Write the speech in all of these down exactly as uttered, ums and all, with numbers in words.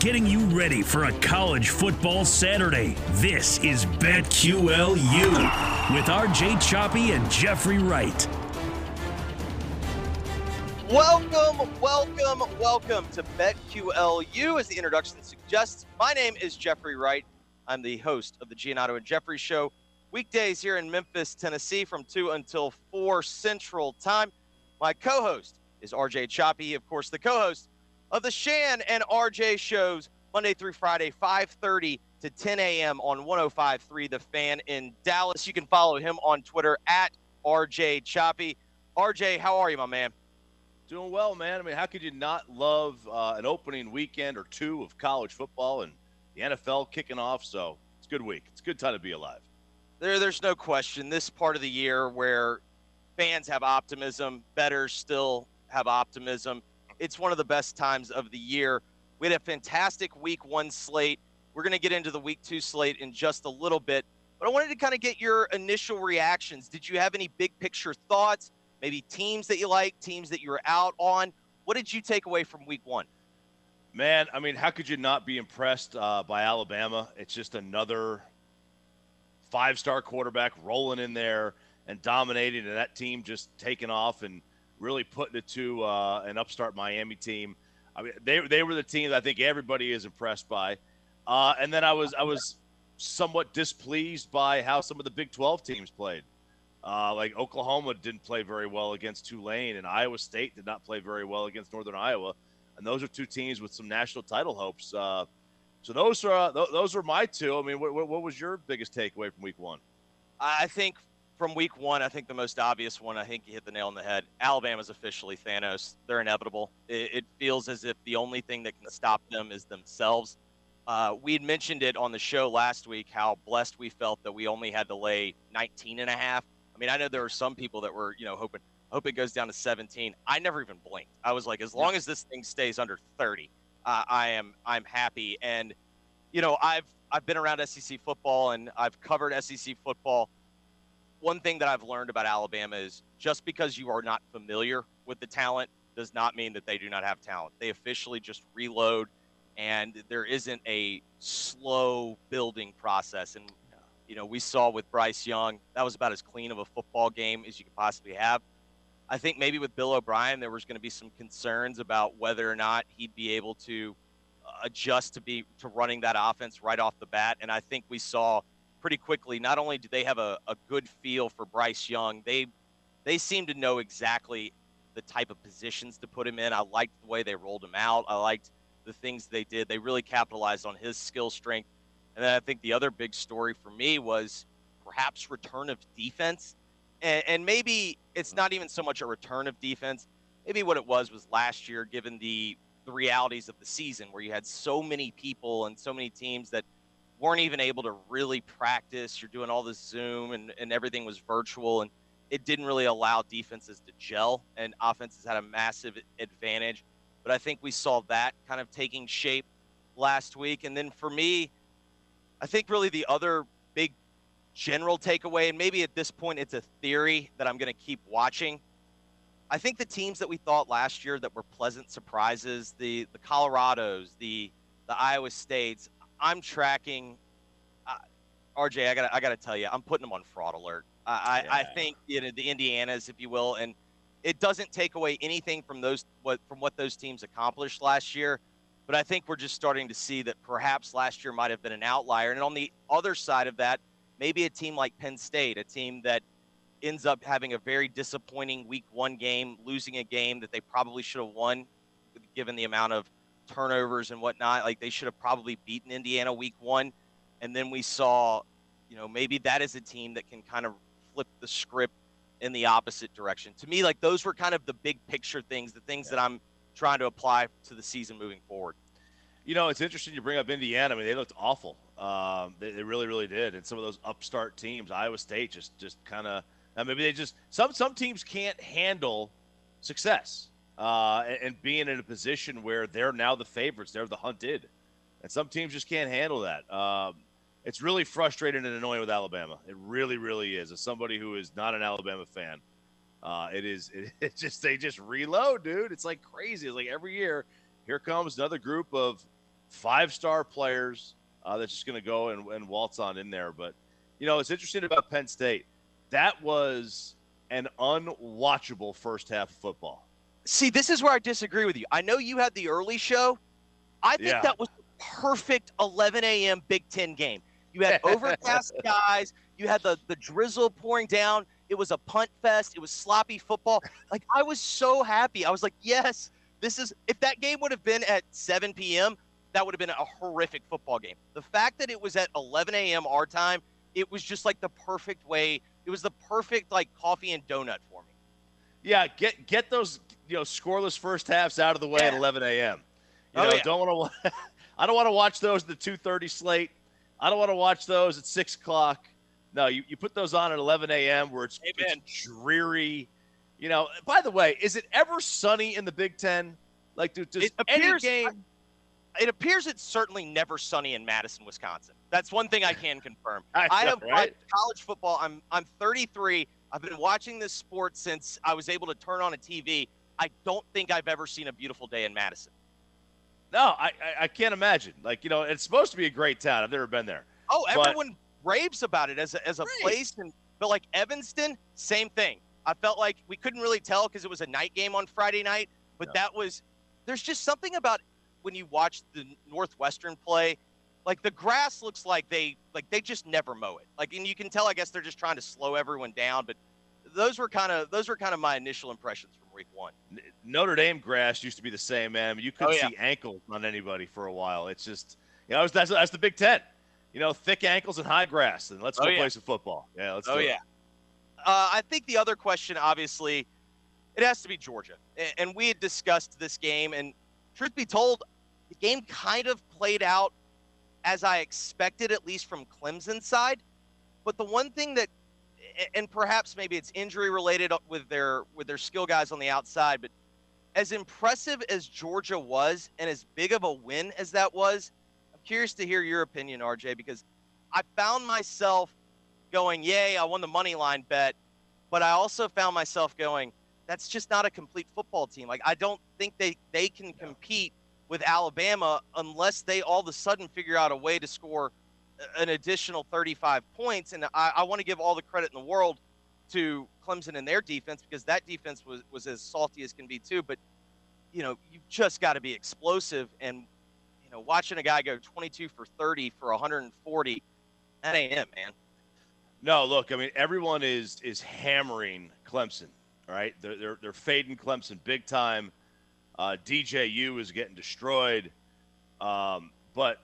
Getting you ready for a college football Saturday. This is BetQLU with R J Choppy and Jeffrey Wright. Welcome, welcome, welcome to BetQLU, as the introduction suggests. My name is Jeffrey Wright. I'm the host of the Giannato and Jeffrey Show. Weekdays here in Memphis, Tennessee from two until four Central Time. My co-host is R J Choppy, of course, the co-host of the Shan and R J shows Monday through Friday, five thirty to ten a.m. on one oh five point three The Fan in Dallas. You can follow him on Twitter at R J Choppy. R J, how are you, my man? Doing well, man. I mean, how could you not love uh, an opening weekend or two of college football and the N F L kicking off? So it's a good week. It's a good time to be alive. There, There's no question. This part of the year where fans have optimism, bettors still have optimism. It's one of the best times of the year. We had a fantastic week one slate. We're going to get into the week two slate in just a little bit, but I wanted to kind of get your initial reactions. Did you have any big picture thoughts, maybe teams that you like, teams that you were out on? What did you take away from week one? Man, I mean, how could you not be impressed uh, by Alabama? It's just another five-star quarterback rolling in there and dominating, and that team just taking off and really putting it to uh, an upstart Miami team. I mean, they they were the team that I think everybody is impressed by. Uh, and then I was I was somewhat displeased by how some of the Big twelve teams played. Uh, like Oklahoma didn't play very well against Tulane, and Iowa State did not play very well against Northern Iowa. And those are two teams with some national title hopes. Uh, so those are th- those are my two. I mean, what what was your biggest takeaway from week one? I think – From week one, I think the most obvious one, I think you hit the nail on the head. Alabama's officially Thanos. They're inevitable. It, it feels as if the only thing that can stop them is themselves. Uh, we had mentioned it on the show last week, how blessed we felt that we only had to lay nineteen and a half. I mean, I know there were some people that were, you know, hoping, hope it goes down to seventeen. I never even blinked. I was like, as long as this thing stays under thirty, uh, I am, I'm happy. And, you know, I've, I've been around S E C football and I've covered S E C football. One thing that I've learned about Alabama is just because you are not familiar with the talent does not mean that they do not have talent. They officially just reload, and there isn't a slow building process. And, you know, we saw with Bryce Young, that was about as clean of a football game as you could possibly have. I think maybe with Bill O'Brien, there was going to be some concerns about whether or not he'd be able to adjust to be to running that offense right off the bat. And I think we saw pretty quickly, not only do they have a, a good feel for Bryce Young, they they seem to know exactly the type of positions to put him in. I liked the way they rolled him out. I liked the things they did. They really capitalized on his skill strength. And then I think the other big story for me was perhaps return of defense. And, and maybe it's not even so much a return of defense. Maybe what it was was last year, given the, the realities of the season where you had so many people and so many teams that weren't even able to really practice. You're doing all this Zoom and, and everything was virtual, and it didn't really allow defenses to gel, and offenses had a massive advantage. But I think we saw that kind of taking shape last week. And then for me, I think really the other big general takeaway, and maybe at this point it's a theory that I'm going to keep watching. I think the teams that we thought last year that were pleasant surprises, the, the Colorados, the, the Iowa States, I'm tracking, uh, R J, I got I got to tell you, I'm putting them on fraud alert. I, yeah. I, I think, you know, the Indianas, if you will, and it doesn't take away anything from those what from what those teams accomplished last year. But I think we're just starting to see that perhaps last year might have been an outlier. And on the other side of that, maybe a team like Penn State, a team that ends up having a very disappointing week one game, losing a game that they probably should have won, given the amount of turnovers and whatnot. Like, they should have probably beaten Indiana week one. And then we saw, you know, maybe that is a team that can kind of flip the script in the opposite direction. To me, like, those were kind of the big picture things, the things yeah. that I'm trying to apply to the season moving forward. You know, it's interesting you bring up Indiana. I mean, they looked awful. Um, they, they really, really did. And some of those upstart teams, Iowa State, just just kind of – I mean, they just – some some teams can't handle success uh, and, and being in a position where they're now the favorites. They're the hunted. And some teams just can't handle that. Um, it's really frustrating and annoying with Alabama. It really, really is. As somebody who is not an Alabama fan, uh, it is it, it just they just reload, dude. It's like crazy. It's like every year, here comes another group of five-star players uh, that's just going to go and, and waltz on in there. But, you know, it's interesting about Penn State. That was an unwatchable first half of football. See, this is where I disagree with you. I know you had the early show. I think yeah. that was the perfect eleven a.m. Big Ten game. You had overcast skies. You had the, the drizzle pouring down. It was a punt fest. It was sloppy football. Like, I was so happy. I was like, yes. This is, if that game would have been at seven p.m., that would have been a horrific football game. The fact that it was at eleven a.m. our time, it was just like the perfect way. It was the perfect, like, coffee and donut for me. Yeah, get get those, you know, scoreless first halves out of the way yeah. at eleven a.m. You oh, know, yeah. don't want to. I don't want to watch those at the two thirty slate. I don't want to watch those at six o'clock. No, you, you put those on at eleven a.m. where it's, it's dreary. You know, by the way, is it ever sunny in the Big Ten? Like, dude, does it appears, any game? It appears it's certainly never sunny in Madison, Wisconsin. That's one thing I can confirm. I, I have right? college football. I'm I'm thirty-three. I've been watching this sport since I was able to turn on a T V. I don't think I've ever seen a beautiful day in Madison. No, I, I, I can't imagine. Like, you know, it's supposed to be a great town. I've never been there. Oh, but everyone raves about it as a, as a great. place. And, but, like, Evanston, same thing. I felt like we couldn't really tell because it was a night game on Friday night, but no. that was – there's just something about when you watch the Northwestern play, like the grass looks like they like they just never mow it. Like, and you can tell, I guess, they're just trying to slow everyone down, but those were kind of those were kind of my initial impressions from week one. Notre Dame grass used to be the same, man. I mean, you couldn't oh, yeah. see ankles on anybody for a while. It's just – you know, that's, that's the Big Ten. You know, thick ankles and high grass, and let's go oh, yeah. play some football. Yeah, let's do oh, it. yeah. Uh, I think the other question, obviously, it has to be Georgia. And we had discussed this game, and truth be told, the game kind of played out as I expected, at least from Clemson's side. But the one thing that, and perhaps maybe it's injury related with their with their skill guys on the outside, but as impressive as Georgia was and as big of a win as that was, I'm curious to hear your opinion, R J, because I found myself going, yay, I won the money line bet, but I also found myself going, that's just not a complete football team. Like, I don't think they, they can no. compete with Alabama unless they all of a sudden figure out a way to score an additional thirty-five points. And I, I want to give all the credit in the world to Clemson and their defense, because that defense was, was as salty as can be too. But, you know, you've just got to be explosive. And, you know, watching a guy go twenty-two for thirty for one hundred forty, that ain't it, man. No, look, I mean, everyone is is hammering Clemson, right? They're they're, they're fading Clemson big time. Uh, D J U is getting destroyed. Um, but,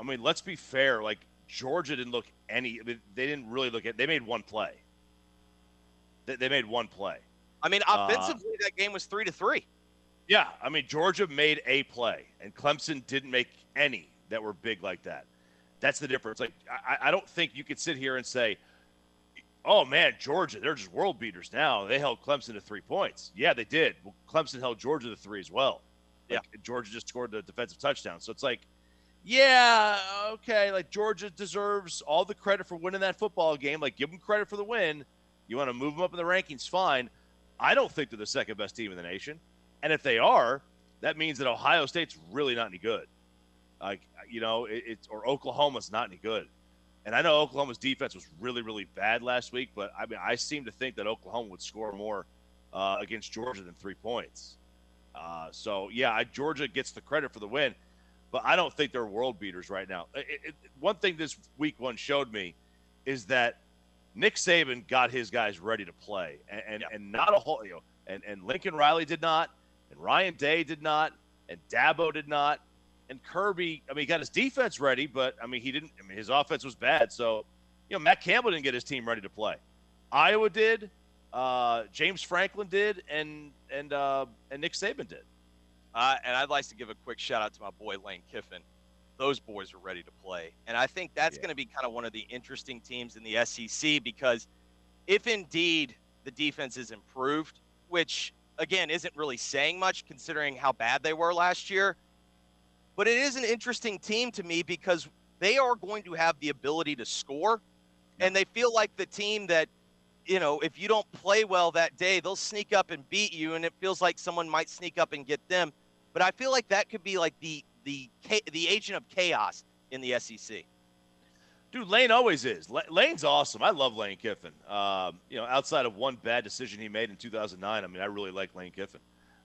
I mean, let's be fair. Like, Georgia didn't look any – they didn't really look at – they made one play. They, they made one play. I mean, offensively, uh, that game was three to three. Yeah, I mean, Georgia made a play, and Clemson didn't make any that were big like that. That's the difference. Like, I, I don't think you could sit here and say, oh, man, Georgia, they're just world beaters now. They held Clemson to three points. Yeah, they did. Well, Clemson held Georgia to three as well. Like, yeah. Georgia just scored the defensive touchdown. So it's like, yeah, okay, like Georgia deserves all the credit for winning that football game. Like, give them credit for the win. You want to move them up in the rankings, fine. I don't think they're the second best team in the nation. And if they are, that means that Ohio State's really not any good. Like, you know, it, it's or Oklahoma's not any good. And I know Oklahoma's defense was really, really bad last week, but I mean, I seem to think that Oklahoma would score more uh, against Georgia than three points. Uh, so, yeah, I, Georgia gets the credit for the win. but I don't think they're world beaters right now. It, it, one thing this week one showed me is that Nick Saban got his guys ready to play, and and, yeah. and not a whole, you know, and, and Lincoln Riley did not, and Ryan Day did not, and Dabo did not, and Kirby, I mean, he got his defense ready, but I mean, he didn't, I mean, his offense was bad. So, you know, Matt Campbell didn't get his team ready to play. Iowa did, uh, James Franklin did, and, and, uh, and Nick Saban did. Uh, and I'd like to give a quick shout out to my boy, Lane Kiffin. Those boys are ready to play. And I think that's yeah. going to be kind of one of the interesting teams in the S E C, because if indeed the defense is improved, which again, isn't really saying much considering how bad they were last year, but it is an interesting team to me because they are going to have the ability to score. And they feel like the team that, you know, if you don't play well that day, they'll sneak up and beat you. And it feels like someone might sneak up and get them. But I feel like that could be like the, the, the agent of chaos in the S E C. Dude, Lane always is. Lane's awesome. I love Lane Kiffin. Um, you know, outside of one bad decision he made in two thousand nine, I mean, I really like Lane Kiffin.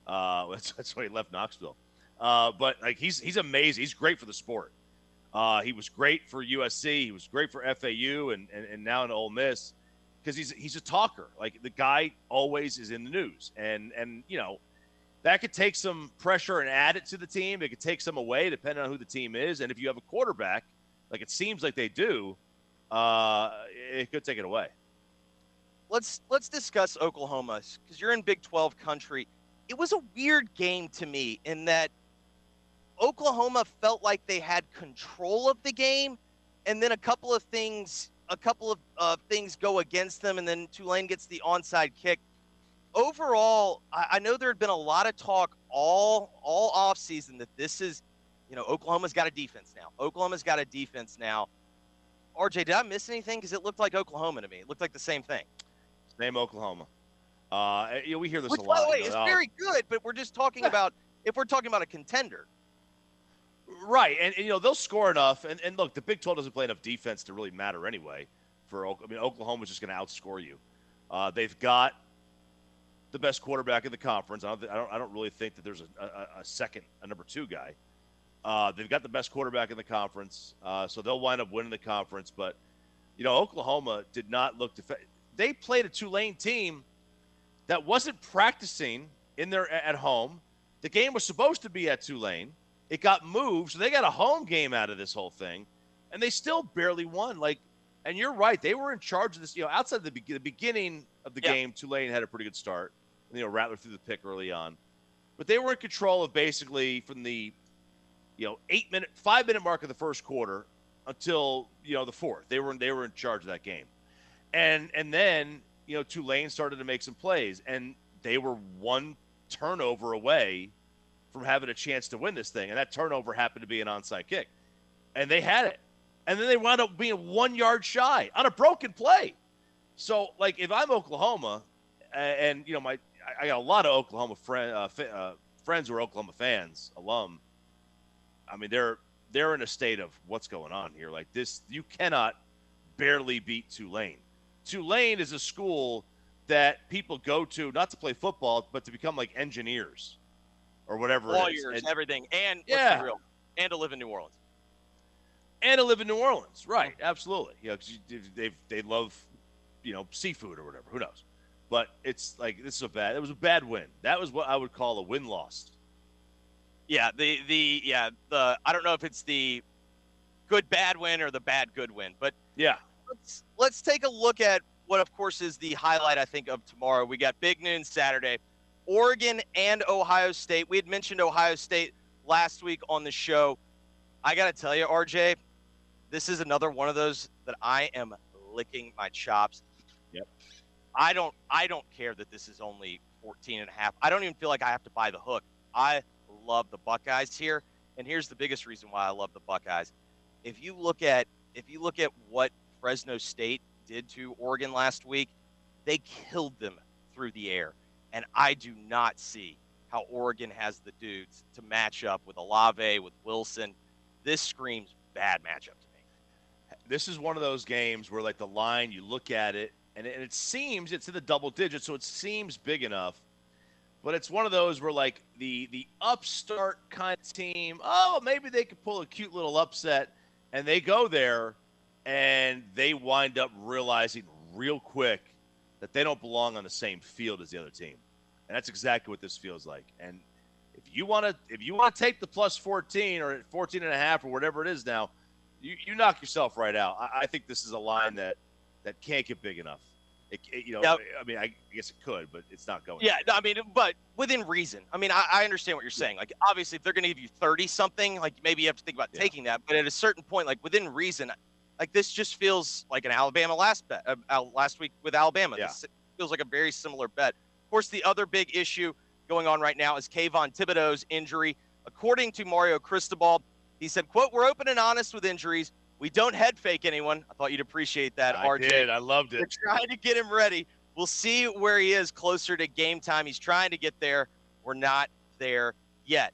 Uh, that's, that's why he left Knoxville. Uh, but like he's he's amazing. He's great for the sport. Uh, he was great for U S C. He was great for F A U, and and, and now in Ole Miss, because he's he's a talker. Like the guy always is in the news, and and you know that could take some pressure and add it to the team. It could take some away depending on who the team is, and if you have a quarterback, like it seems like they do, uh, it could take it away. Let's let's discuss Oklahoma, because you're in Big twelve country. It was a weird game to me in that Oklahoma felt like they had control of the game, and then a couple of things, a couple of uh, things go against them, and then Tulane gets the onside kick. Overall, I, I know there had been a lot of talk all all offseason that this is, you know, Oklahoma's got a defense now. Oklahoma's got a defense now. R J, did I miss anything? Because it looked like Oklahoma to me. It looked like the same thing. Same Oklahoma. Uh, you know, we hear this Which, a lot. By the way, it's uh, very good, but we're just talking yeah. about if we're talking about a contender. Right, and, and you know they'll score enough, and, and look, the Big twelve doesn't play enough defense to really matter anyway. For I mean, Oklahoma's just going to outscore you. Uh, they've got the best quarterback in the conference. I don't, I don't, I don't really think that there's a, a, a second, a number two guy. Uh, they've got the best quarterback in the conference, uh, so they'll wind up winning the conference. But you know, Oklahoma did not look def- they played a Tulane team that wasn't practicing in their at home. The game was supposed to be at Tulane. It got moved, so they got a home game out of this whole thing, and they still barely won. Like, and you're right, they were in charge of this. You know, outside the, be- the beginning of the yeah. game, Tulane had a pretty good start. You know, Rattler threw the pick early on, but they were in control of basically from the, you know, eight minute, five minute mark of the first quarter until you know the fourth. They were they were in charge of that game, and and then you know Tulane started to make some plays, and they were one turnover away from having a chance to win this thing. And that turnover happened to be an onside kick, and they had it. And then they wound up being one yard shy on a broken play. So like, if I'm Oklahoma and, you know, my, I got a lot of Oklahoma friend, uh, f- uh, friends who are Oklahoma fans, alum. I mean, they're, they're in a state of what's going on here. Like this, you cannot barely beat Tulane. Tulane is a school that people go to, not to play football, but to become like engineers. Or whatever lawyers, it is. And everything, and yeah. let's be real, and to live in New Orleans, and to live in New Orleans, right? Absolutely, you know, cause you, they they love, you know, seafood or whatever. Who knows? But it's like this is a bad. It was a bad win. That was what I would call a win loss. Yeah, the the yeah the I don't know if it's the good bad win or the bad good win, but yeah, let's let's take a look at what, of course, is the highlight I think of tomorrow. We got big noon Saturday. Oregon and Ohio State. We had mentioned Ohio State last week on the show. I got to tell you, R J, this is another one of those that I am licking my chops. Yep. I don't I don't care that this is only fourteen and a half. I don't even feel like I have to buy the hook. I love the Buckeyes here, and here's the biggest reason why I love the Buckeyes. If you look at if you look at what Fresno State did to Oregon last week, they killed them through the air. And I do not see how Oregon has the dudes to match up with Olave, with Wilson. This screams bad matchup to me. This is one of those games where, like, the line, you look at it, and it, and it seems it's in the double digits, so it seems big enough. But it's one of those where, like, the the upstart kind of team, oh, maybe they could pull a cute little upset, and they go there, and they wind up realizing real quick that they don't belong on the same field as the other team. And that's exactly what this feels like. And if you want to if you want to take the plus fourteen or fourteen and a half or whatever it is now, you, you knock yourself right out. I, I think this is a line that, that can't get big enough. It, it, you know, now, I mean, I guess it could, but it's not going. Yeah, I mean, but within reason. I mean, I, I understand what you're saying. Like, obviously, if they're going to give you thirty something, like maybe you have to think about yeah. taking that. But at a certain point, like within reason, like this just feels like an Alabama last bet uh, last week with Alabama. Yeah. This feels like a very similar bet. Of course, the other big issue going on right now is Kayvon Thibodeau's injury. According to Mario Cristobal, he said, "quote We're open and honest with injuries. We don't head fake anyone." I thought you'd appreciate that, I R J. I did. I loved it. We're trying to get him ready. We'll see where he is closer to game time. He's trying to get there. We're not there yet.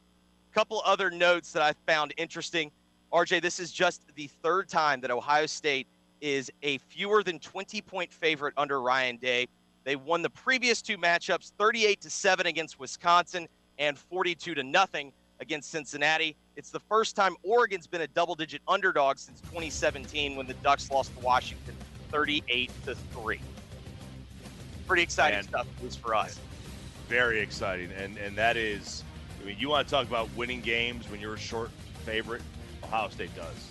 A couple other notes that I found interesting. R J, this is just the third time that Ohio State is a fewer than twenty-point favorite under Ryan Day. They won the previous two matchups, thirty-eight to seven against Wisconsin and forty-two to nothing against Cincinnati. It's the first time Oregon's been a double-digit underdog since twenty seventeen when the Ducks lost to Washington thirty-eight to three. Pretty exciting and, stuff, at least for us. Very exciting, and and that is, I mean, you want to talk about winning games when you're a short favorite? Ohio State does.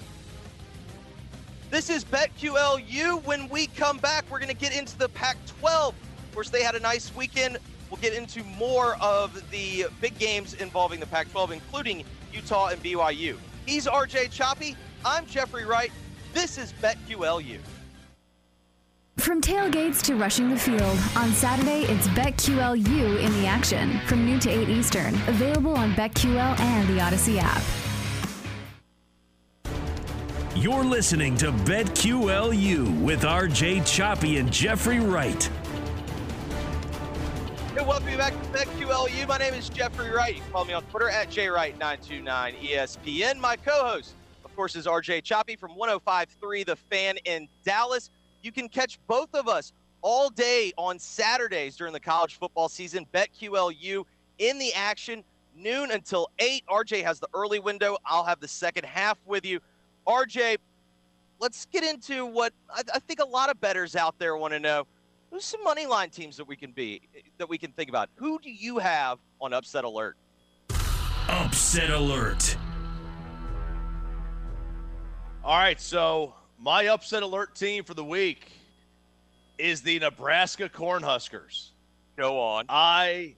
This is BetQLU. When we come back, we're going to get into the Pac twelve. Of course, they had a nice weekend. We'll get into more of the big games involving the Pac twelve, including Utah and B Y U. He's R J Choppy. I'm Jeffrey Wright. This is BetQLU. From tailgates to rushing the field, on Saturday it's BetQLU in the action. From noon to eight Eastern, available on BetQL and the Odyssey app. You're listening to BetQLU with R J Choppy and Jeffrey Wright. Hey, welcome back to BetQLU. My name is Jeffrey Wright. You can follow me on Twitter at J Wright nine two nine E S P N. My co-host, of course, is R J Choppy from one oh five point three The Fan in Dallas. You can catch both of us all day on Saturdays during the college football season. BetQLU in the action, noon until eight. R J has the early window. I'll have the second half with you. R J, let's get into what I, I think a lot of bettors out there want to know. Who's some money line teams that we can be that we can think about? Who do you have on Upset Alert? Upset Alert. All right, so my Upset Alert team for the week is the Nebraska Cornhuskers. Go on. I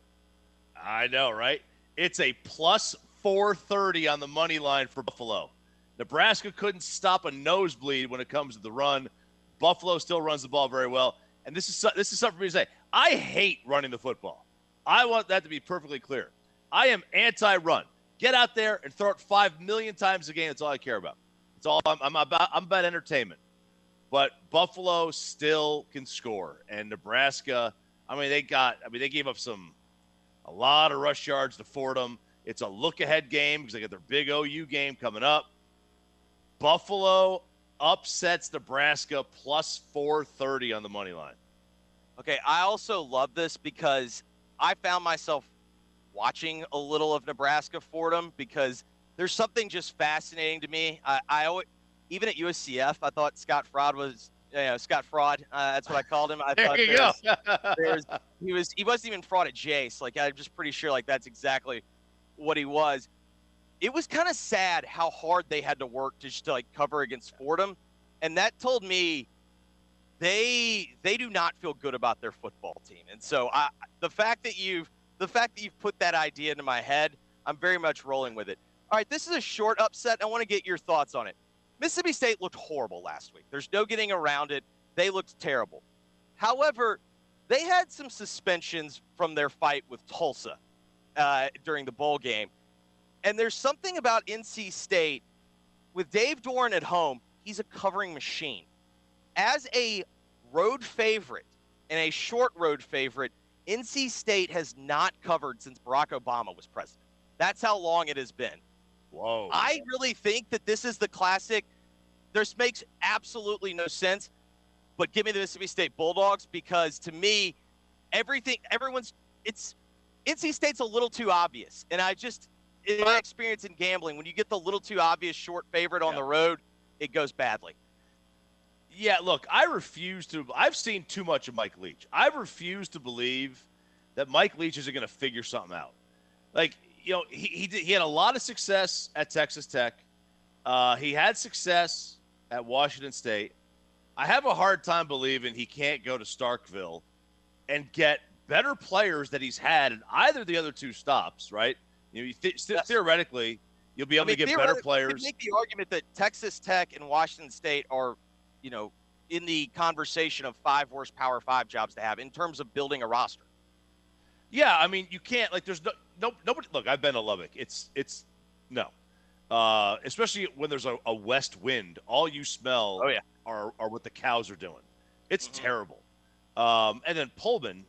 I know, right? It's a plus four thirty on the money line for Buffalo. Nebraska couldn't stop a nosebleed when it comes to the run. Buffalo still runs the ball very well. And this is this is something for me to say. I hate running the football. I want that to be perfectly clear. I am anti-run. Get out there and throw it five million times a game. That's all I care about. It's all I'm, I'm about. I'm about entertainment. But Buffalo still can score, and Nebraska. I mean, they got. I mean, they gave up some, a lot of rush yards to Fordham. It's a look-ahead game because they got their big O U game coming up. Buffalo upsets Nebraska plus four thirty on the money line. Okay, I also love this because I found myself watching a little of Nebraska Fordham because there's something just fascinating to me. I, I always, even at U S C F, I thought Scott Froud was, you know, Scott Fraud. Uh, that's what I called him. I there thought you there's, go. there's, he was he wasn't even Fraud at Jace. Like I'm just pretty sure like that's exactly what he was. It was kind of sad how hard they had to work to just to like cover against Fordham. And that told me they they do not feel good about their football team. And so I, the fact that you've the fact that you've put that idea into my head, I'm very much rolling with it. All right, this is a short upset. I want to get your thoughts on it. Mississippi State looked horrible last week. There's no getting around it. They looked terrible. However, they had some suspensions from their fight with Tulsa uh, during the bowl game. And there's something about N C State, with Dave Doran at home, he's a covering machine. As a road favorite and a short road favorite, N C State has not covered since Barack Obama was president. That's how long it has been. Whoa. I really think that this is the classic. This makes absolutely no sense, but give me the Mississippi State Bulldogs because, to me, everything, everyone's, it's, N C State's a little too obvious. And I just, in my experience in gambling, when you get the little too obvious short favorite on yeah. the road, it goes badly. Yeah, look, I refuse to. I've seen too much of Mike Leach. I refuse to believe that Mike Leach isn't going to figure something out. Like, you know, he he, did, he had a lot of success at Texas Tech. Uh, he had success at Washington State. I have a hard time believing he can't go to Starkville and get better players that he's had in either of the other two stops, right? You know, you th- yes. theoretically, you'll be able I mean, to get better players. You make the argument that Texas Tech and Washington State are, you know, in the conversation of five worst Power Five jobs to have in terms of building a roster. Yeah, I mean, you can't, like, there's no, no nobody. Look, I've been to Lubbock. It's, it's, no. Uh, especially when there's a, a west wind, all you smell oh, yeah. are, are what the cows are doing. It's mm-hmm. terrible. Um, and then Pullman,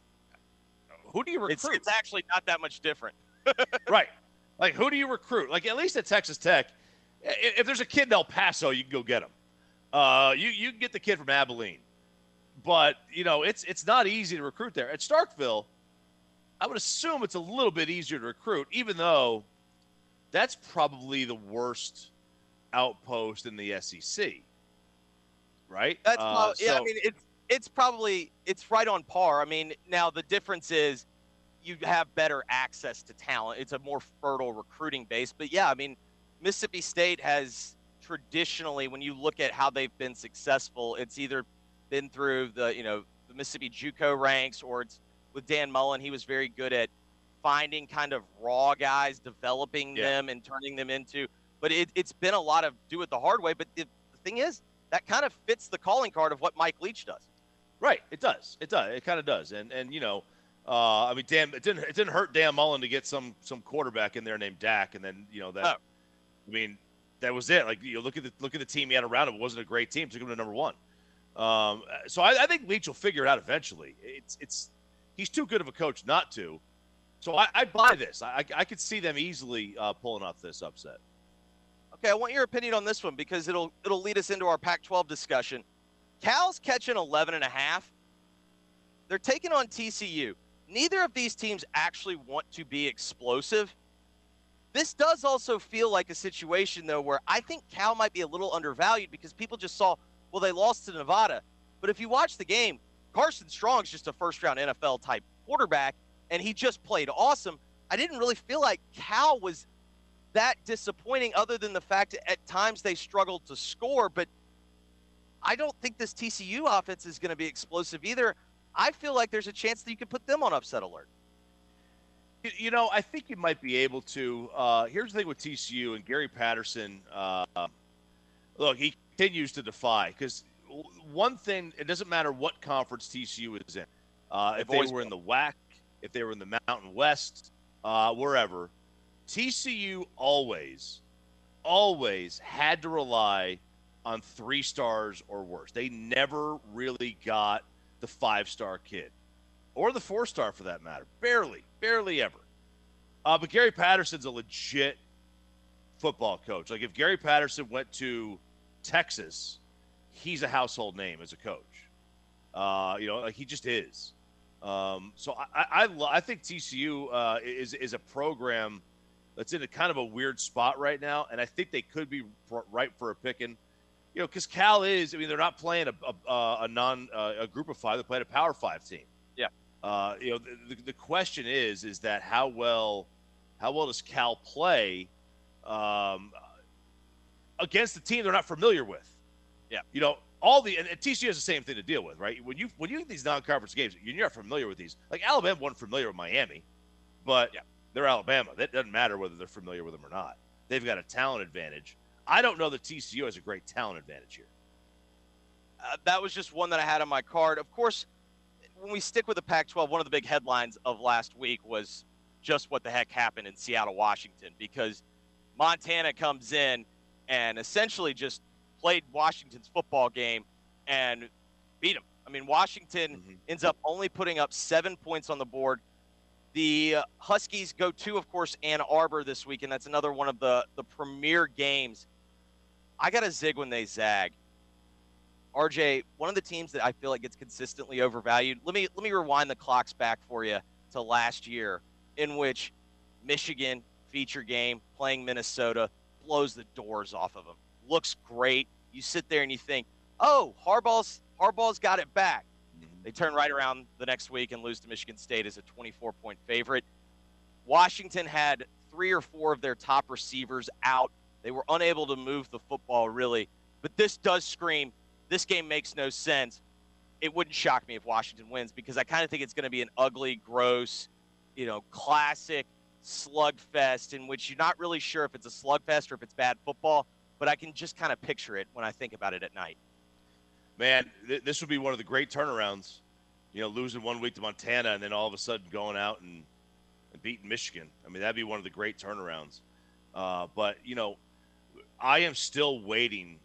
who do you recruit? It's, it's actually not that much different. Right. Like, who do you recruit? Like, at least at Texas Tech, if, if there's a kid in El Paso, you can go get him. Uh, you, you can get the kid from Abilene. But, you know, it's, it's not easy to recruit there. At Starkville, I would assume it's a little bit easier to recruit, even though that's probably the worst outpost in the S E C, right? That's uh, probably, yeah, so, I mean, it's it's probably it's right on par. I mean, now the difference is you have better access to talent. It's a more fertile recruiting base. But, yeah, I mean, Mississippi State has traditionally, when you look at how they've been successful, it's either been through the, you know, the Mississippi JUCO ranks, or it's with Dan Mullen, he was very good at finding kind of raw guys, developing yeah. them and turning them into. But it, it's been a lot of do it the hard way. But it, the thing is, that kind of fits the calling card of what Mike Leach does. Right. It does. It does. It kind of does. And, and you know, uh, I mean, Dan, it didn't it didn't hurt Dan Mullen to get some some quarterback in there named Dak. And then, you know, that, oh. I mean, that was it. Like, you know, look at the, look at the team he had around him. It wasn't a great team. Took him to number one. Um, so I, I think Leach will figure it out eventually. It's it's. He's too good of a coach not to. So I, I buy this. I, I could see them easily uh, pulling off this upset. Okay, I want your opinion on this one because it'll it'll lead us into our Pac twelve discussion. Cal's catching eleven and a half. They're taking on T C U. Neither of these teams actually want to be explosive. This does also feel like a situation, though, where I think Cal might be a little undervalued because people just saw, well, they lost to Nevada. But if you watch the game, Carson Strong's just a first-round N F L-type quarterback, and he just played awesome. I didn't really feel like Cal was that disappointing other than the fact that at times they struggled to score, but I don't think this T C U offense is going to be explosive either. I feel like there's a chance that you could put them on upset alert. You know, I think you might be able to. Uh, here's the thing with T C U and Gary Patterson. Uh, look, he continues to defy because – one thing, it doesn't matter what conference T C U is in. Uh, if they were in the W A C, if they were in the Mountain West, uh, wherever, T C U always, always had to rely on three stars or worse. They never really got the five-star kid or the four-star for that matter. Barely, barely ever. Uh, but Gary Patterson's a legit football coach. Like if Gary Patterson went to Texas – he's a household name as a coach. Uh, you know, like he just is. Um, so I, I, I think T C U uh, is, is a program that's in a kind of a weird spot right now. And I think they could be ripe for a picking, you know, cause Cal is, I mean, they're not playing a, a, a non uh, a group of five, they're playing a power five team. Yeah. Uh, you know, the, the, the question is, is that how well, how well does Cal play um, against the team they're not familiar with? Yeah, you know, all the and T C U has the same thing to deal with, right? When you when you get these non-conference games, you're not familiar with these. Like Alabama wasn't familiar with Miami, but yeah. they're Alabama. That doesn't matter whether they're familiar with them or not. They've got a talent advantage. I don't know that T C U has a great talent advantage here. Uh, that was just one that I had on my card. Of course, when we stick with the Pac twelve, one of the big headlines of last week was just what the heck happened in Seattle, Washington, because Montana comes in and essentially just played Washington's football game and beat them. I mean, Washington mm-hmm. ends up only putting up seven points on the board. The uh, Huskies go to, of course, Ann Arbor this week, and that's another one of the, the premier games. I got to zig when they zag. R J, one of the teams that I feel like gets consistently overvalued. Let me let me rewind the clocks back for you to last year. in which Michigan, feature game, playing Minnesota, blows the doors off of them. Looks great. You sit there and you think, oh, Harbaugh's Harbaugh's got it back. They turn right around the next week and lose to Michigan State as a twenty-four point favorite. Washington had three or four of their top receivers out. They were unable to move the football, really. But this does scream, this game makes no sense. It wouldn't shock me if Washington wins, because I kind of think it's going to be an ugly, gross, you know, classic slugfest in which you're not really sure if it's a slugfest or if it's bad football, but I can just kind of picture it when I think about it at night. Man, th- this would be one of the great turnarounds, you know, losing one week to Montana and then all of a sudden going out and, and beating Michigan. I mean, that'd be one of the great turnarounds. Uh, but, you know, I am still waiting.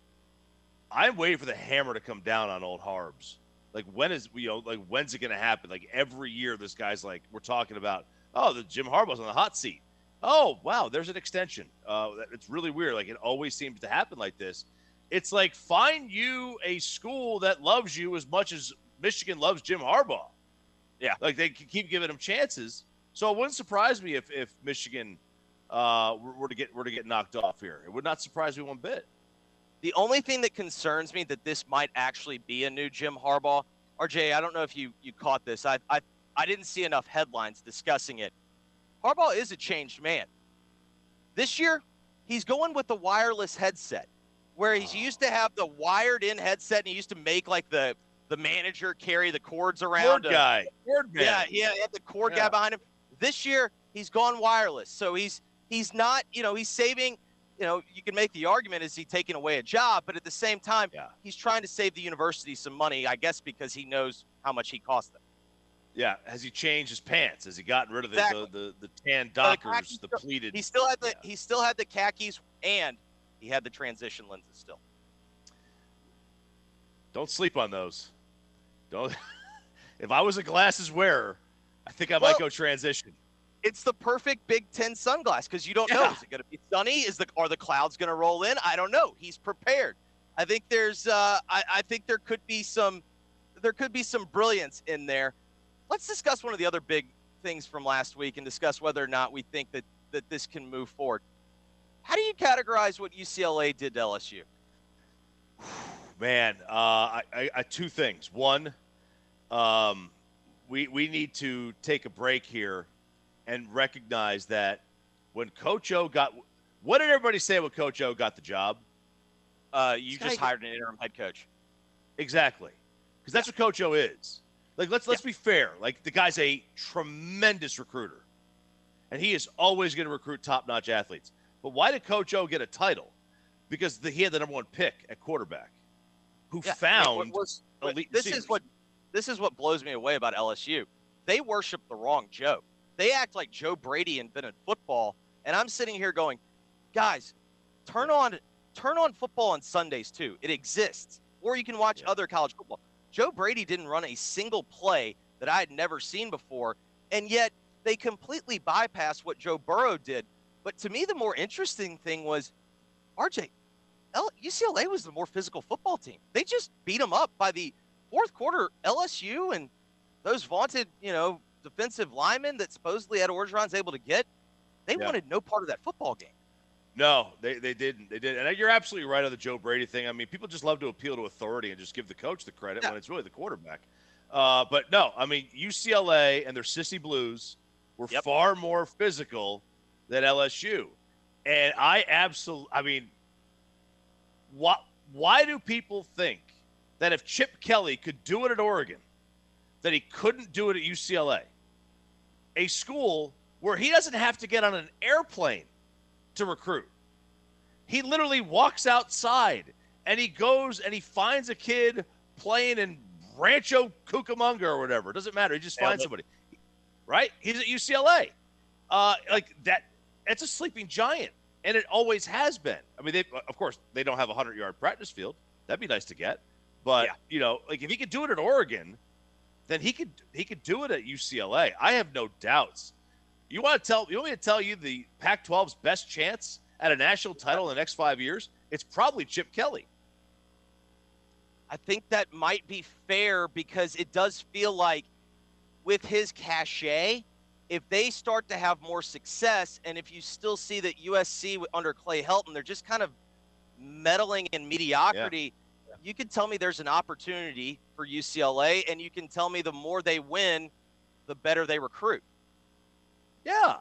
I'm waiting for the hammer to come down on old Harbs. Like, when is, you know, like, when's it going to happen? Like, every year this guy's like, we're talking about, oh, the Jim Harbaugh's on the hot seat. Oh, wow, there's an extension. Uh, it's really weird. Like, it always seems to happen like this. It's like, find you a school that loves you as much as Michigan loves Jim Harbaugh. Yeah. Like, they keep giving him chances. So it wouldn't surprise me if, if Michigan uh, were to get were to get knocked off here. It would not surprise me one bit. The only thing that concerns me that this might actually be a new Jim Harbaugh, R J, I don't know if you, you caught this. I, I, I didn't see enough headlines discussing it. Harbaugh is a changed man. This year, he's going with the wireless headset, where he's used to have the wired-in headset, and he used to make, like, the, the manager carry the cords around. Cord guy. Cord man. Yeah, yeah, he had the cord yeah. guy behind him. This year, he's gone wireless. So he's he's not, you know, he's saving, you know, you can make the argument, is he taking away a job? But at the same time, yeah. he's trying to save the university some money, I guess, because he knows how much he cost them. Yeah, has he changed his pants? Has he gotten rid of exactly. the, the, the tan Dockers, the, the pleated? He still had the yeah. he still had the khakis, and he had the transition lenses still. Don't sleep on those. Don't. If I was a glasses wearer, I think I well, might go transition. It's the perfect Big Ten sunglass, because you don't yeah. know. Is it going to be sunny? Is the are the clouds going to roll in? I don't know. He's prepared. I think there's. Uh, I, I think there could be some. There could be some brilliance in there. Let's discuss one of the other big things from last week and discuss whether or not we think that, that this can move forward. How do you categorize what U C L A did to L S U? Man, uh, I, I, I, two things. One, um, we we need to take a break here and recognize that when Coach O got – what did everybody say when Coach O got the job? Uh, you just hired an interim head coach. Exactly, because that's what Coach O is. Like, let's let's yeah. be fair. Like, the guy's a tremendous recruiter, and he is always going to recruit top-notch athletes. But why did Coach O get a title? Because the, he had the number one pick at quarterback, who yeah. found yeah, was, elite this receivers. Is what this is what blows me away about L S U. They worship the wrong Joe. They act like Joe Brady invented football, and I'm sitting here going, guys, turn on turn on football on Sundays too. It exists, or you can watch yeah. other college football. Joe Brady didn't run a single play that I had never seen before, and yet they completely bypassed what Joe Burrow did. But to me, the more interesting thing was, R J, U C L A was the more physical football team. They just beat them up by the fourth quarter. L S U and those vaunted, you know, defensive linemen that supposedly Ed Orgeron's able to get, they yeah. wanted no part of that football game. No, they, they didn't. They didn't. And you're absolutely right on the Joe Brady thing. I mean, people just love to appeal to authority and just give the coach the credit yeah. when it's really the quarterback. Uh, but, no, I mean, U C L A and their sissy blues were yep. far more physical than L S U. And I absolutely – I mean, why, why do people think that if Chip Kelly could do it at Oregon, that he couldn't do it at U C L A, a school where he doesn't have to get on an airplane to recruit? He literally walks outside and he goes and he finds a kid playing in Rancho Cucamonga or whatever. It doesn't matter. He just finds somebody, right? He's at U C L A. Uh, like that, it's a sleeping giant, and it always has been. I mean, they, of course, they don't have a hundred yard practice field. That'd be nice to get, but yeah. you know, like if he could do it at Oregon, then he could he could do it at U C L A. I have no doubts. You want to tell? You want me to tell you the Pac twelve's best chance at a national title in the next five years? It's probably Chip Kelly. I think that might be fair, because it does feel like with his cachet, if they start to have more success, and if you still see that U S C under Clay Helton, they're just kind of meddling in mediocrity, yeah. Yeah. You can tell me there's an opportunity for U C L A, and you can tell me the more they win, the better they recruit. Yeah.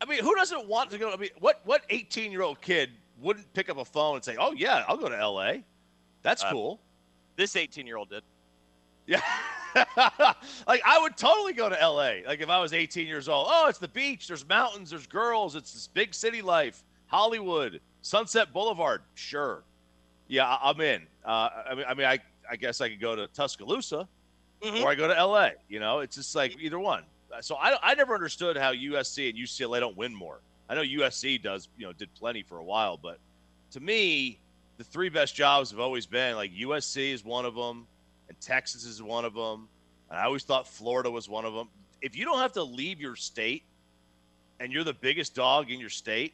I mean, who doesn't want to go? I mean, what what eighteen-year-old kid wouldn't pick up a phone and say, oh, yeah, I'll go to L A? That's uh, cool. This eighteen-year-old did. Yeah. Like, I would totally go to L A. Like, if I was eighteen years old, oh, it's the beach. There's mountains. There's girls. It's this big city life. Hollywood. Sunset Boulevard. Sure. Yeah, I- I'm in. Uh, I mean, I mean, I, I guess I could go to Tuscaloosa mm-hmm. or I go to L A. You know, it's just like either one. So I, I never understood how U S C and U C L A don't win more. I know U S C does, you know, did plenty for a while. But to me, the three best jobs have always been, like, U S C is one of them, and Texas is one of them, and I always thought Florida was one of them. If you don't have to leave your state and you're the biggest dog in your state,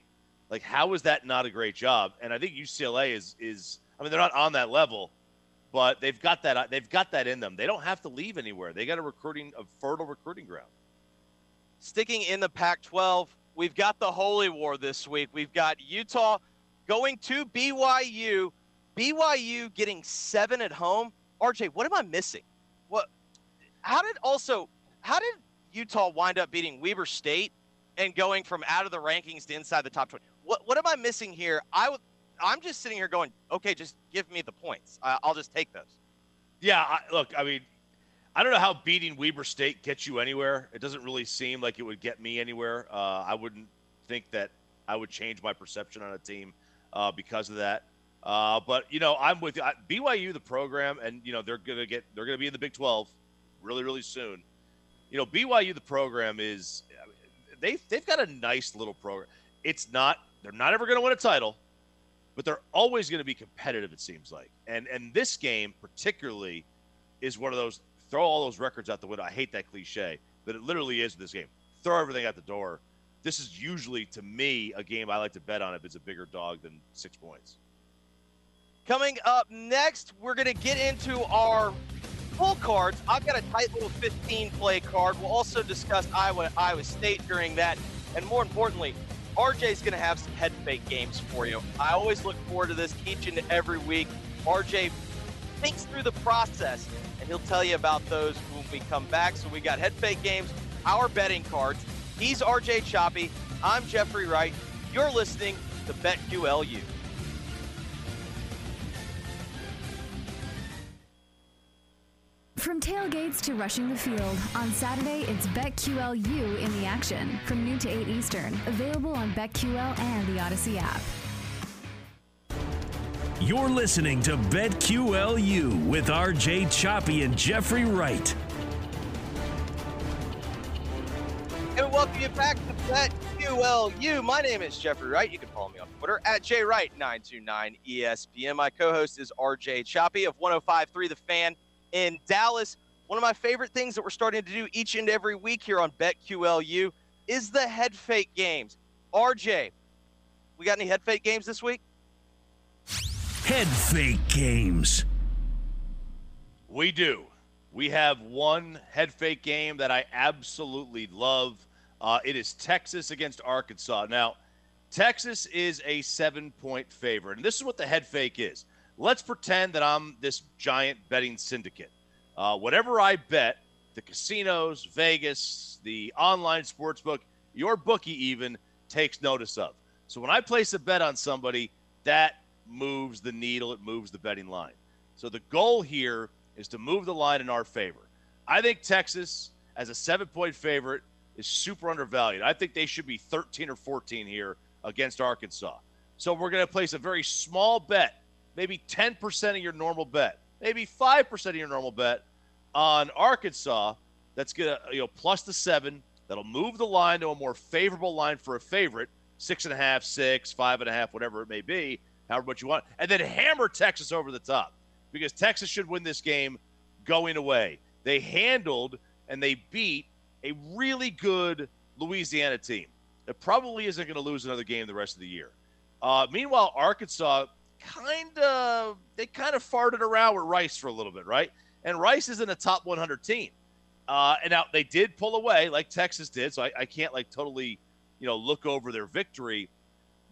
like, how is that not a great job? And I think U C L A is, is I mean, they're not on that level, but they've got that they've got that in them. They don't have to leave anywhere. They got a recruiting a fertile recruiting ground. Sticking in the Pac twelve, we've got the Holy War this week. We've got Utah going to B Y U. B Y U getting seven at home. R J, what am I missing? What? How did also? How did Utah wind up beating Weber State and going from out of the rankings to inside the top twenty? What? What am I missing here? I would. I'm just sitting here going, okay, just give me the points. I, I'll just take those. Yeah. I, look, I mean. I don't know how beating Weber State gets you anywhere. It doesn't really seem like it would get me anywhere. Uh, I wouldn't think that I would change my perception on a team uh, because of that. Uh, but, you know, I'm with I, B Y U, the program, and, you know, they're going to get they're going to be in the Big twelve really, really soon. You know, B Y U, the program is they they've got a nice little program. It's not they're not ever going to win a title, but they're always going to be competitive, it seems like. And and this game particularly is one of those. Throw all those records out the window. I hate that cliche, but it literally is this game. Throw everything out the door. This is usually, to me, a game I like to bet on if it's a bigger dog than six points. Coming up next, we're going to get into our full cards. I've got a tight little fifteen-play card. We'll also discuss Iowa, Iowa State during that. And more importantly, R J's going to have some head fake games for you. I always look forward to this each and every week. R J thinks through the process, and he'll tell you about those when we come back. So we got head fake games, our betting cards. He's R J Choppy. I'm Jeffrey Wright. You're listening to BetQLU. From tailgates to rushing the field, on Saturday it's BetQLU in the action from noon to eight Eastern. Available on BetQL and the Odyssey app. You're listening to BetQLU with R J Choppy and Jeffrey Wright. And welcome you back to BetQLU. My name is Jeffrey Wright. You can follow me on Twitter at J Wright nine two nine E S P N. My co-host is R J Choppy of one oh five point three The Fan in Dallas. One of my favorite things that we're starting to do each and every week here on BetQLU is the head fake games. R J, we got any head fake games this week? Head fake games. We do. We have one head fake game that I absolutely love. Uh, it is Texas against Arkansas. Now, Texas is a seven-point favorite, and this is what the head fake is. Let's pretend that I'm this giant betting syndicate. Uh, whatever I bet, the casinos, Vegas, the online sportsbook, your bookie even takes notice of. So when I place a bet on somebody, that moves the needle, it moves the betting line. So the goal here is to move the line in our favor. I think Texas, as a seven-point favorite, is super undervalued. I think they should be thirteen or fourteen here against Arkansas. So we're going to place a very small bet, maybe ten percent of your normal bet, maybe five percent of your normal bet on Arkansas. That's going to, you know, plus the seven. That'll move the line to a more favorable line for a favorite, six and a half, six, five and a half, whatever it may be. However much you want, and then hammer Texas over the top because Texas should win this game going away. They handled and they beat a really good Louisiana team that probably isn't going to lose another game the rest of the year. Uh, meanwhile, Arkansas kind of, they kind of farted around with Rice for a little bit, right? And Rice isn't a top one hundred team. Uh, and now they did pull away like Texas did. So I, I can't like totally, you know, look over their victory.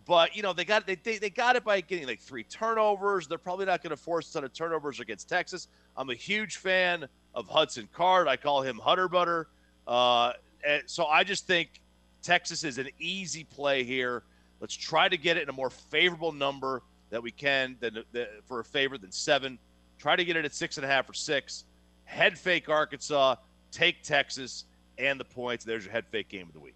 But, you know, they got they, they, they got it by getting like three turnovers. They're probably not going to force a ton of turnovers against Texas. I'm a huge fan of Hudson Card. I call him Hutter Butter. Uh, and so I just think Texas is an easy play here. Let's try to get it in a more favorable number that we can than, than for a favorite than seven. Try to get it at six and a half or six. Head fake Arkansas, take Texas and the points. There's your head fake game of the week.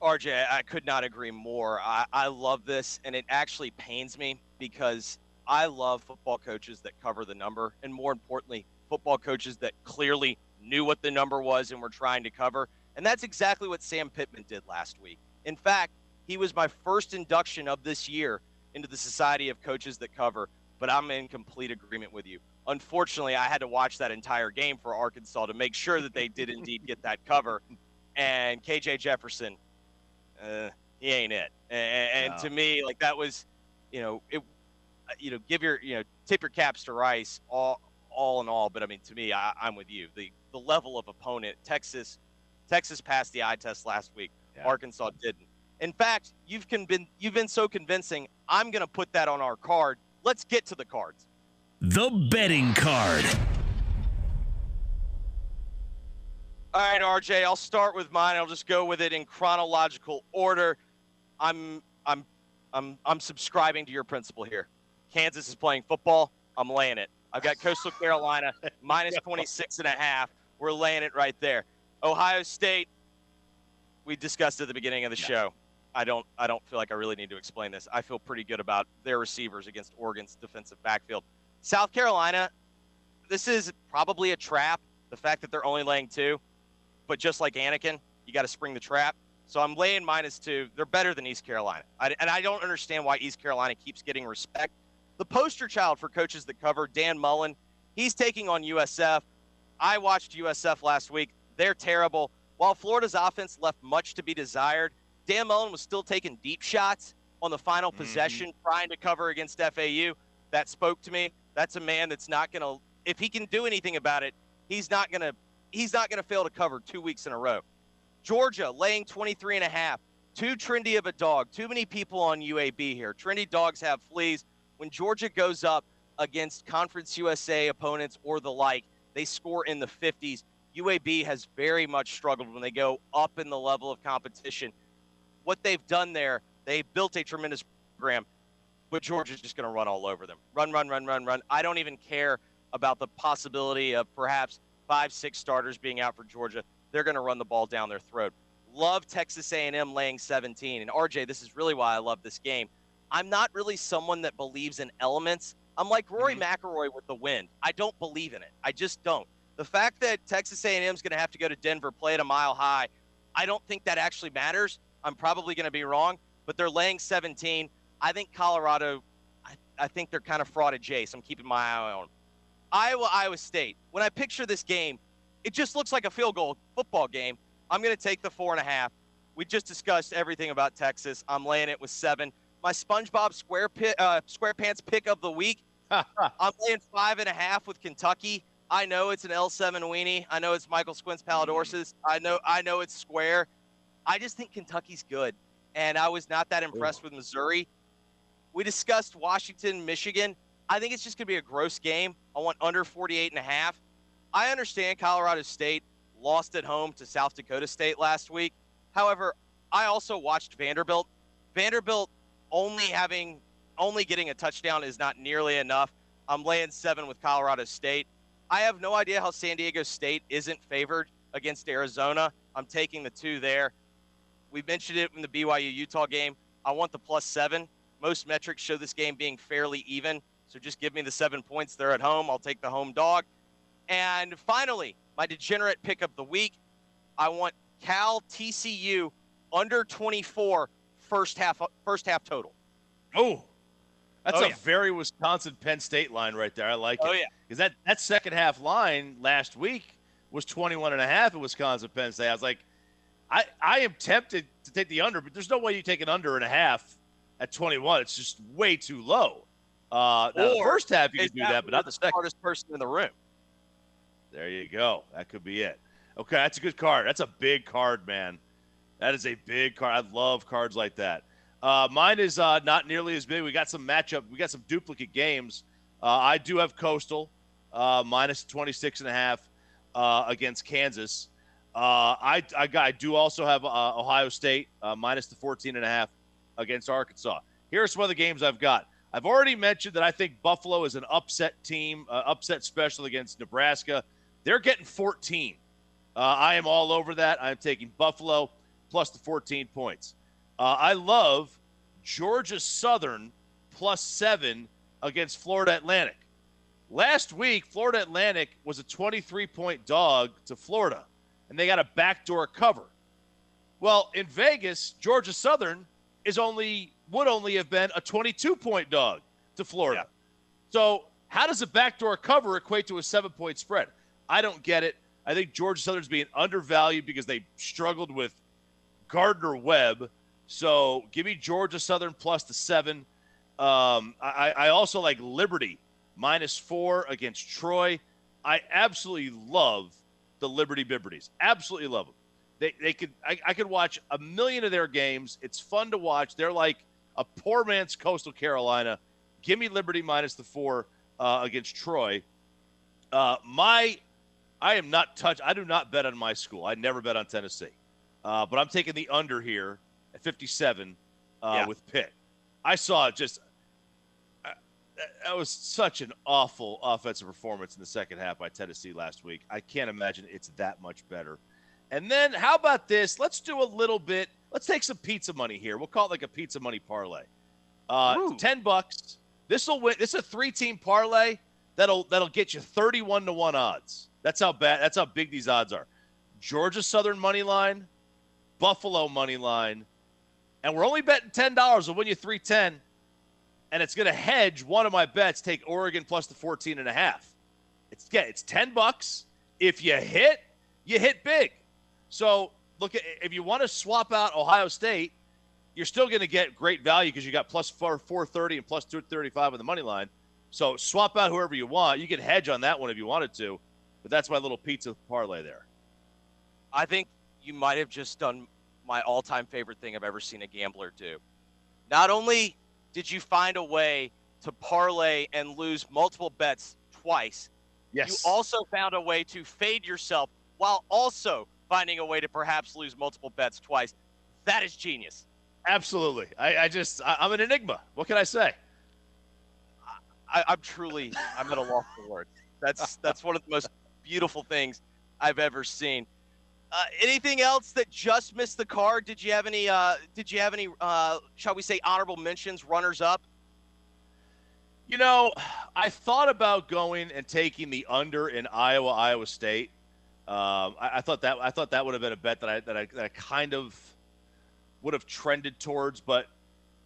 R J, I could not agree more. I, I love this, and it actually pains me because I love football coaches that cover the number, and more importantly, football coaches that clearly knew what the number was and were trying to cover. And that's exactly what Sam Pittman did last week. In fact, he was my first induction of this year into the Society of Coaches That Cover, but I'm in complete agreement with you. Unfortunately, I had to watch that entire game for Arkansas to make sure that they did indeed get that cover. And K J Jefferson, uh, he ain't it. And, and no. to me, like that was, you know, it, you know, give your, you know, tip your caps to Rice all, all in all. But I mean, to me, I, I'm with you. The the level of opponent, Texas, Texas passed the eye test last week. Yeah. Arkansas didn't. In fact, you've con- been you've been so convincing. I'm gonna put that on our card. Let's get to the cards. The betting card. All right, R J, I'll start with mine. I'll just go with it in chronological order. I'm I'm I'm I'm subscribing to your principle here. Kansas is playing football. I'm laying it. I've got Coastal Carolina minus twenty-six and a half. We're laying it right there. Ohio State, we discussed at the beginning of the show. I don't I don't feel like I really need to explain this. I feel pretty good about their receivers against Oregon's defensive backfield. South Carolina, this is probably a trap, the fact that they're only laying two. But just like Anakin, you got to spring the trap. So I'm laying minus two. They're better than East Carolina. I, and I don't understand why East Carolina keeps getting respect. The poster child for coaches that cover, Dan Mullen, he's taking on U S F. I watched U S F last week. They're terrible. While Florida's offense left much to be desired, Dan Mullen was still taking deep shots on the final mm-hmm. possession, trying to cover against F A U. That spoke to me. That's a man that's not going to, if he can do anything about it, he's not going to, he's not going to fail to cover two weeks in a row. Georgia laying twenty-three and a half, too trendy of a dog. Too many people on U A B here. Trendy dogs have fleas. When Georgia goes up against Conference U S A opponents or the like, they score in the fifties. U A B has very much struggled when they go up in the level of competition. What they've done there, they built a tremendous program. But Georgia's just going to run all over them. Run, run, run, run, run. I don't even care about the possibility of perhaps five, six starters being out for Georgia. They're going to run the ball down their throat. Love Texas A and M laying seventeen. And, R J, this is really why I love this game. I'm not really someone that believes in elements. I'm like Rory mm-hmm. McIlroy with the wind. I don't believe in it. I just don't. The fact that Texas A and M is going to have to go to Denver, play at a mile high, I don't think that actually matters. I'm probably going to be wrong, but they're laying seventeen. I think Colorado, I, I think they're kind of frauded, Jace. I'm keeping my eye on Iowa, Iowa State. When I picture this game, it just looks like a field goal football game. I'm going to take the four and a half. We just discussed everything about Texas. I'm laying it with seven. My SpongeBob Square pit, uh, SquarePants pick of the week. I'm laying five and a half with Kentucky. I know it's an L seven weenie. I know it's Michael Squints Palladorsis. I know, I know it's square. I just think Kentucky's good, and I was not that impressed Ooh. with Missouri. We discussed Washington, Michigan. I think it's just going to be a gross game. I want under forty-eight and a half. I understand Colorado State lost at home to South Dakota State last week. However, I also watched Vanderbilt. Vanderbilt only having, only getting a touchdown is not nearly enough. I'm laying seven with Colorado State. I have no idea how San Diego State isn't favored against Arizona. I'm taking the two there. We mentioned it in the B Y U-Utah game. I want the plus seven. Most metrics show this game being fairly even, so just give me the seven points. They're at home. I'll take the home dog. And finally, my degenerate pick of the week, I want Cal T C U under twenty-four first half first half total. Oh, that's oh, a yeah. very Wisconsin-Penn State line right there. I like oh, it. Oh, yeah. Because that, that second half line last week was twenty-one and a half at Wisconsin-Penn State. I was like, I, I am tempted to take the under, but there's no way you take an under and a half at twenty-one. It's just way too low. Uh, now the first half you can do that, but not the second. Smartest person in the room. There you go. That could be it. Okay, that's a good card. That's a big card, man. That is a big card. I love cards like that. Uh, mine is uh, not nearly as big. We got some matchup. We got some duplicate games. Uh, I do have Coastal uh, minus twenty-six and a half uh, against Kansas. Uh, I, I, I do also have uh, Ohio State uh, minus the fourteen and a half against Arkansas. Here are some other games I've got. I've already mentioned that I think Buffalo is an upset team, uh, upset special against Nebraska. They're getting fourteen. Uh, I am all over that. I'm taking Buffalo plus the fourteen points. Uh, I love Georgia Southern plus seven against Florida Atlantic. Last week, Florida Atlantic was a twenty-three point dog to Florida, and they got a backdoor cover. Well, in Vegas, Georgia Southern is only would only have been a twenty-two point dog to Florida. Yeah. So how does a backdoor cover equate to a seven point spread? I don't get it. I think Georgia Southern's being undervalued because they struggled with Gardner-Webb. So give me Georgia Southern plus the seven. Um, I, I also like Liberty minus four against Troy. I absolutely love the Liberty Bibberties. Absolutely love them. They they could I, I could watch a million of their games. It's fun to watch. They're like a poor man's Coastal Carolina. Give me Liberty minus the four uh, against Troy. Uh, my I am not touch. I do not bet on my school. I never bet on Tennessee, uh, but I'm taking the under here at fifty-seven uh, yeah. with Pitt. I saw just uh, that was such an awful offensive performance in the second half by Tennessee last week. I can't imagine it's that much better. And then how about this? Let's do a little bit. Let's take some pizza money here. We'll call it like a pizza money parlay. Uh, ten bucks. This will win. This is a three-team parlay that'll that'll get you thirty-one to one odds. That's how bad. That's how big these odds are. Georgia Southern money line, Buffalo money line. And we're only betting ten dollars. We'll win you three ten, and it's going to hedge one of my bets. Take Oregon plus the fourteen and a half. It's, yeah, it's ten bucks. If you hit, you hit big. So, look, at, if you want to swap out Ohio State, you're still going to get great value because you got plus four thirty and plus two thirty-five on the money line. So, swap out whoever you want. You could hedge on that one if you wanted to, but that's my little pizza parlay there. I think you might have just done my all-time favorite thing I've ever seen a gambler do. Not only did you find a way to parlay and lose multiple bets twice, yes, you also found a way to fade yourself while also finding a way to perhaps lose multiple bets twice. That is genius. Absolutely. I, I just, I, I'm an enigma. What can I say? I, I'm truly, I'm at a loss for words. That's, that's one of the most beautiful things I've ever seen. Uh, anything else that just missed the card? Did you have any, uh, did you have any, uh, shall we say, honorable mentions, runners up? You know, I thought about going and taking the under in Iowa, Iowa State. Um, I, I thought that I thought that would have been a bet that I, that I that I kind of would have trended towards, but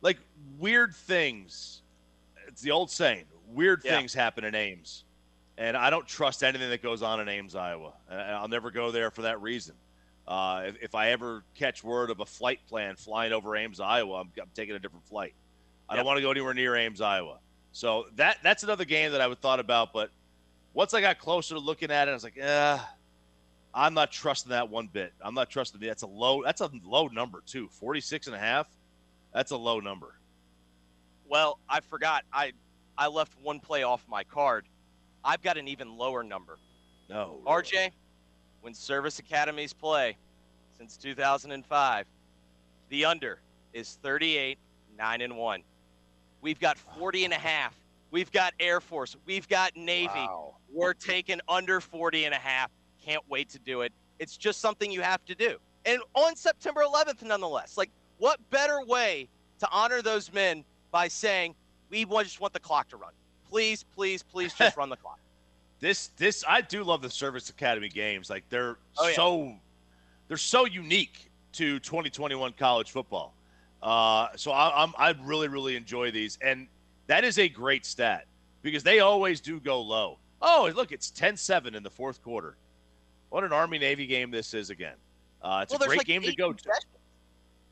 like weird things. It's the old saying: weird yeah. things happen in Ames, and I don't trust anything that goes on in Ames, Iowa. And I'll never go there for that reason. Uh, if, if I ever catch word of a flight plan flying over Ames, Iowa, I'm, I'm taking a different flight. I yeah. don't want to go anywhere near Ames, Iowa. So that that's another game that I would thought about, but once I got closer to looking at it, I was like, eh. I'm not trusting that one bit. I'm not trusting that. That's a low. That's a low number too. forty-six and a half. That's a low number. Well, I forgot. I I left one play off my card. I've got an even lower number. No. R J, when service academies play since two thousand five, the under is thirty-eight, nine and one. We've got forty and a half. We've got Air Force. We've got Navy. Wow. We're taking under forty and a half. Can't wait to do it. It's just something you have to do. And on September eleventh, nonetheless, like what better way to honor those men by saying, we just want the clock to run. Please, please, please just run the clock. This, this, I do love the Service Academy games. Like they're oh, yeah. so, they're so unique to twenty twenty-one college football. Uh, so I, I'm, I really, really enjoy these. And that is a great stat because they always do go low. Oh, look, it's ten seven in the fourth quarter. What an Army-Navy game this is again. Uh, it's well, a great like game to go to.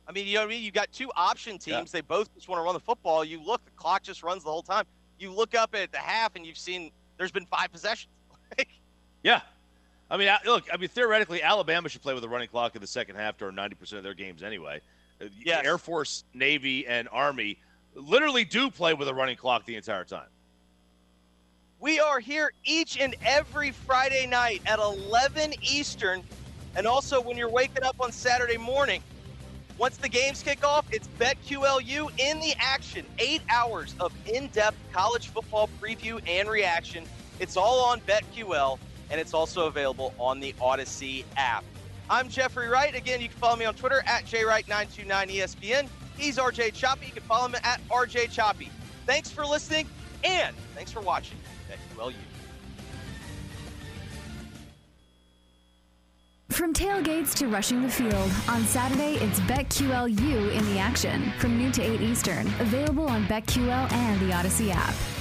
I mean, you know what I mean? You got two option teams. Yeah. They both just want to run the football. You look, the clock just runs the whole time. You look up at the half, and you've seen there's been five possessions. yeah. I mean, look, I mean, theoretically, Alabama should play with a running clock in the second half during ninety percent of their games anyway. Yes. Air Force, Navy, and Army literally do play with a running clock the entire time. We are here each and every Friday night at eleven Eastern, and also when you're waking up on Saturday morning. Once the games kick off, it's BetQLU in the action. Eight hours of in-depth college football preview and reaction. It's all on BetQL, and it's also available on the Odyssey app. I'm Jeffrey Wright. Again, you can follow me on Twitter at J Wright nine two nine E S P N. He's R J Choppy. You can follow him at R J Choppy. Thanks for listening, and thanks for watching BetQLU. From tailgates to rushing the field, on Saturday, it's BetQLU in the action. From noon to eight Eastern, available on BetQL and the Odyssey app.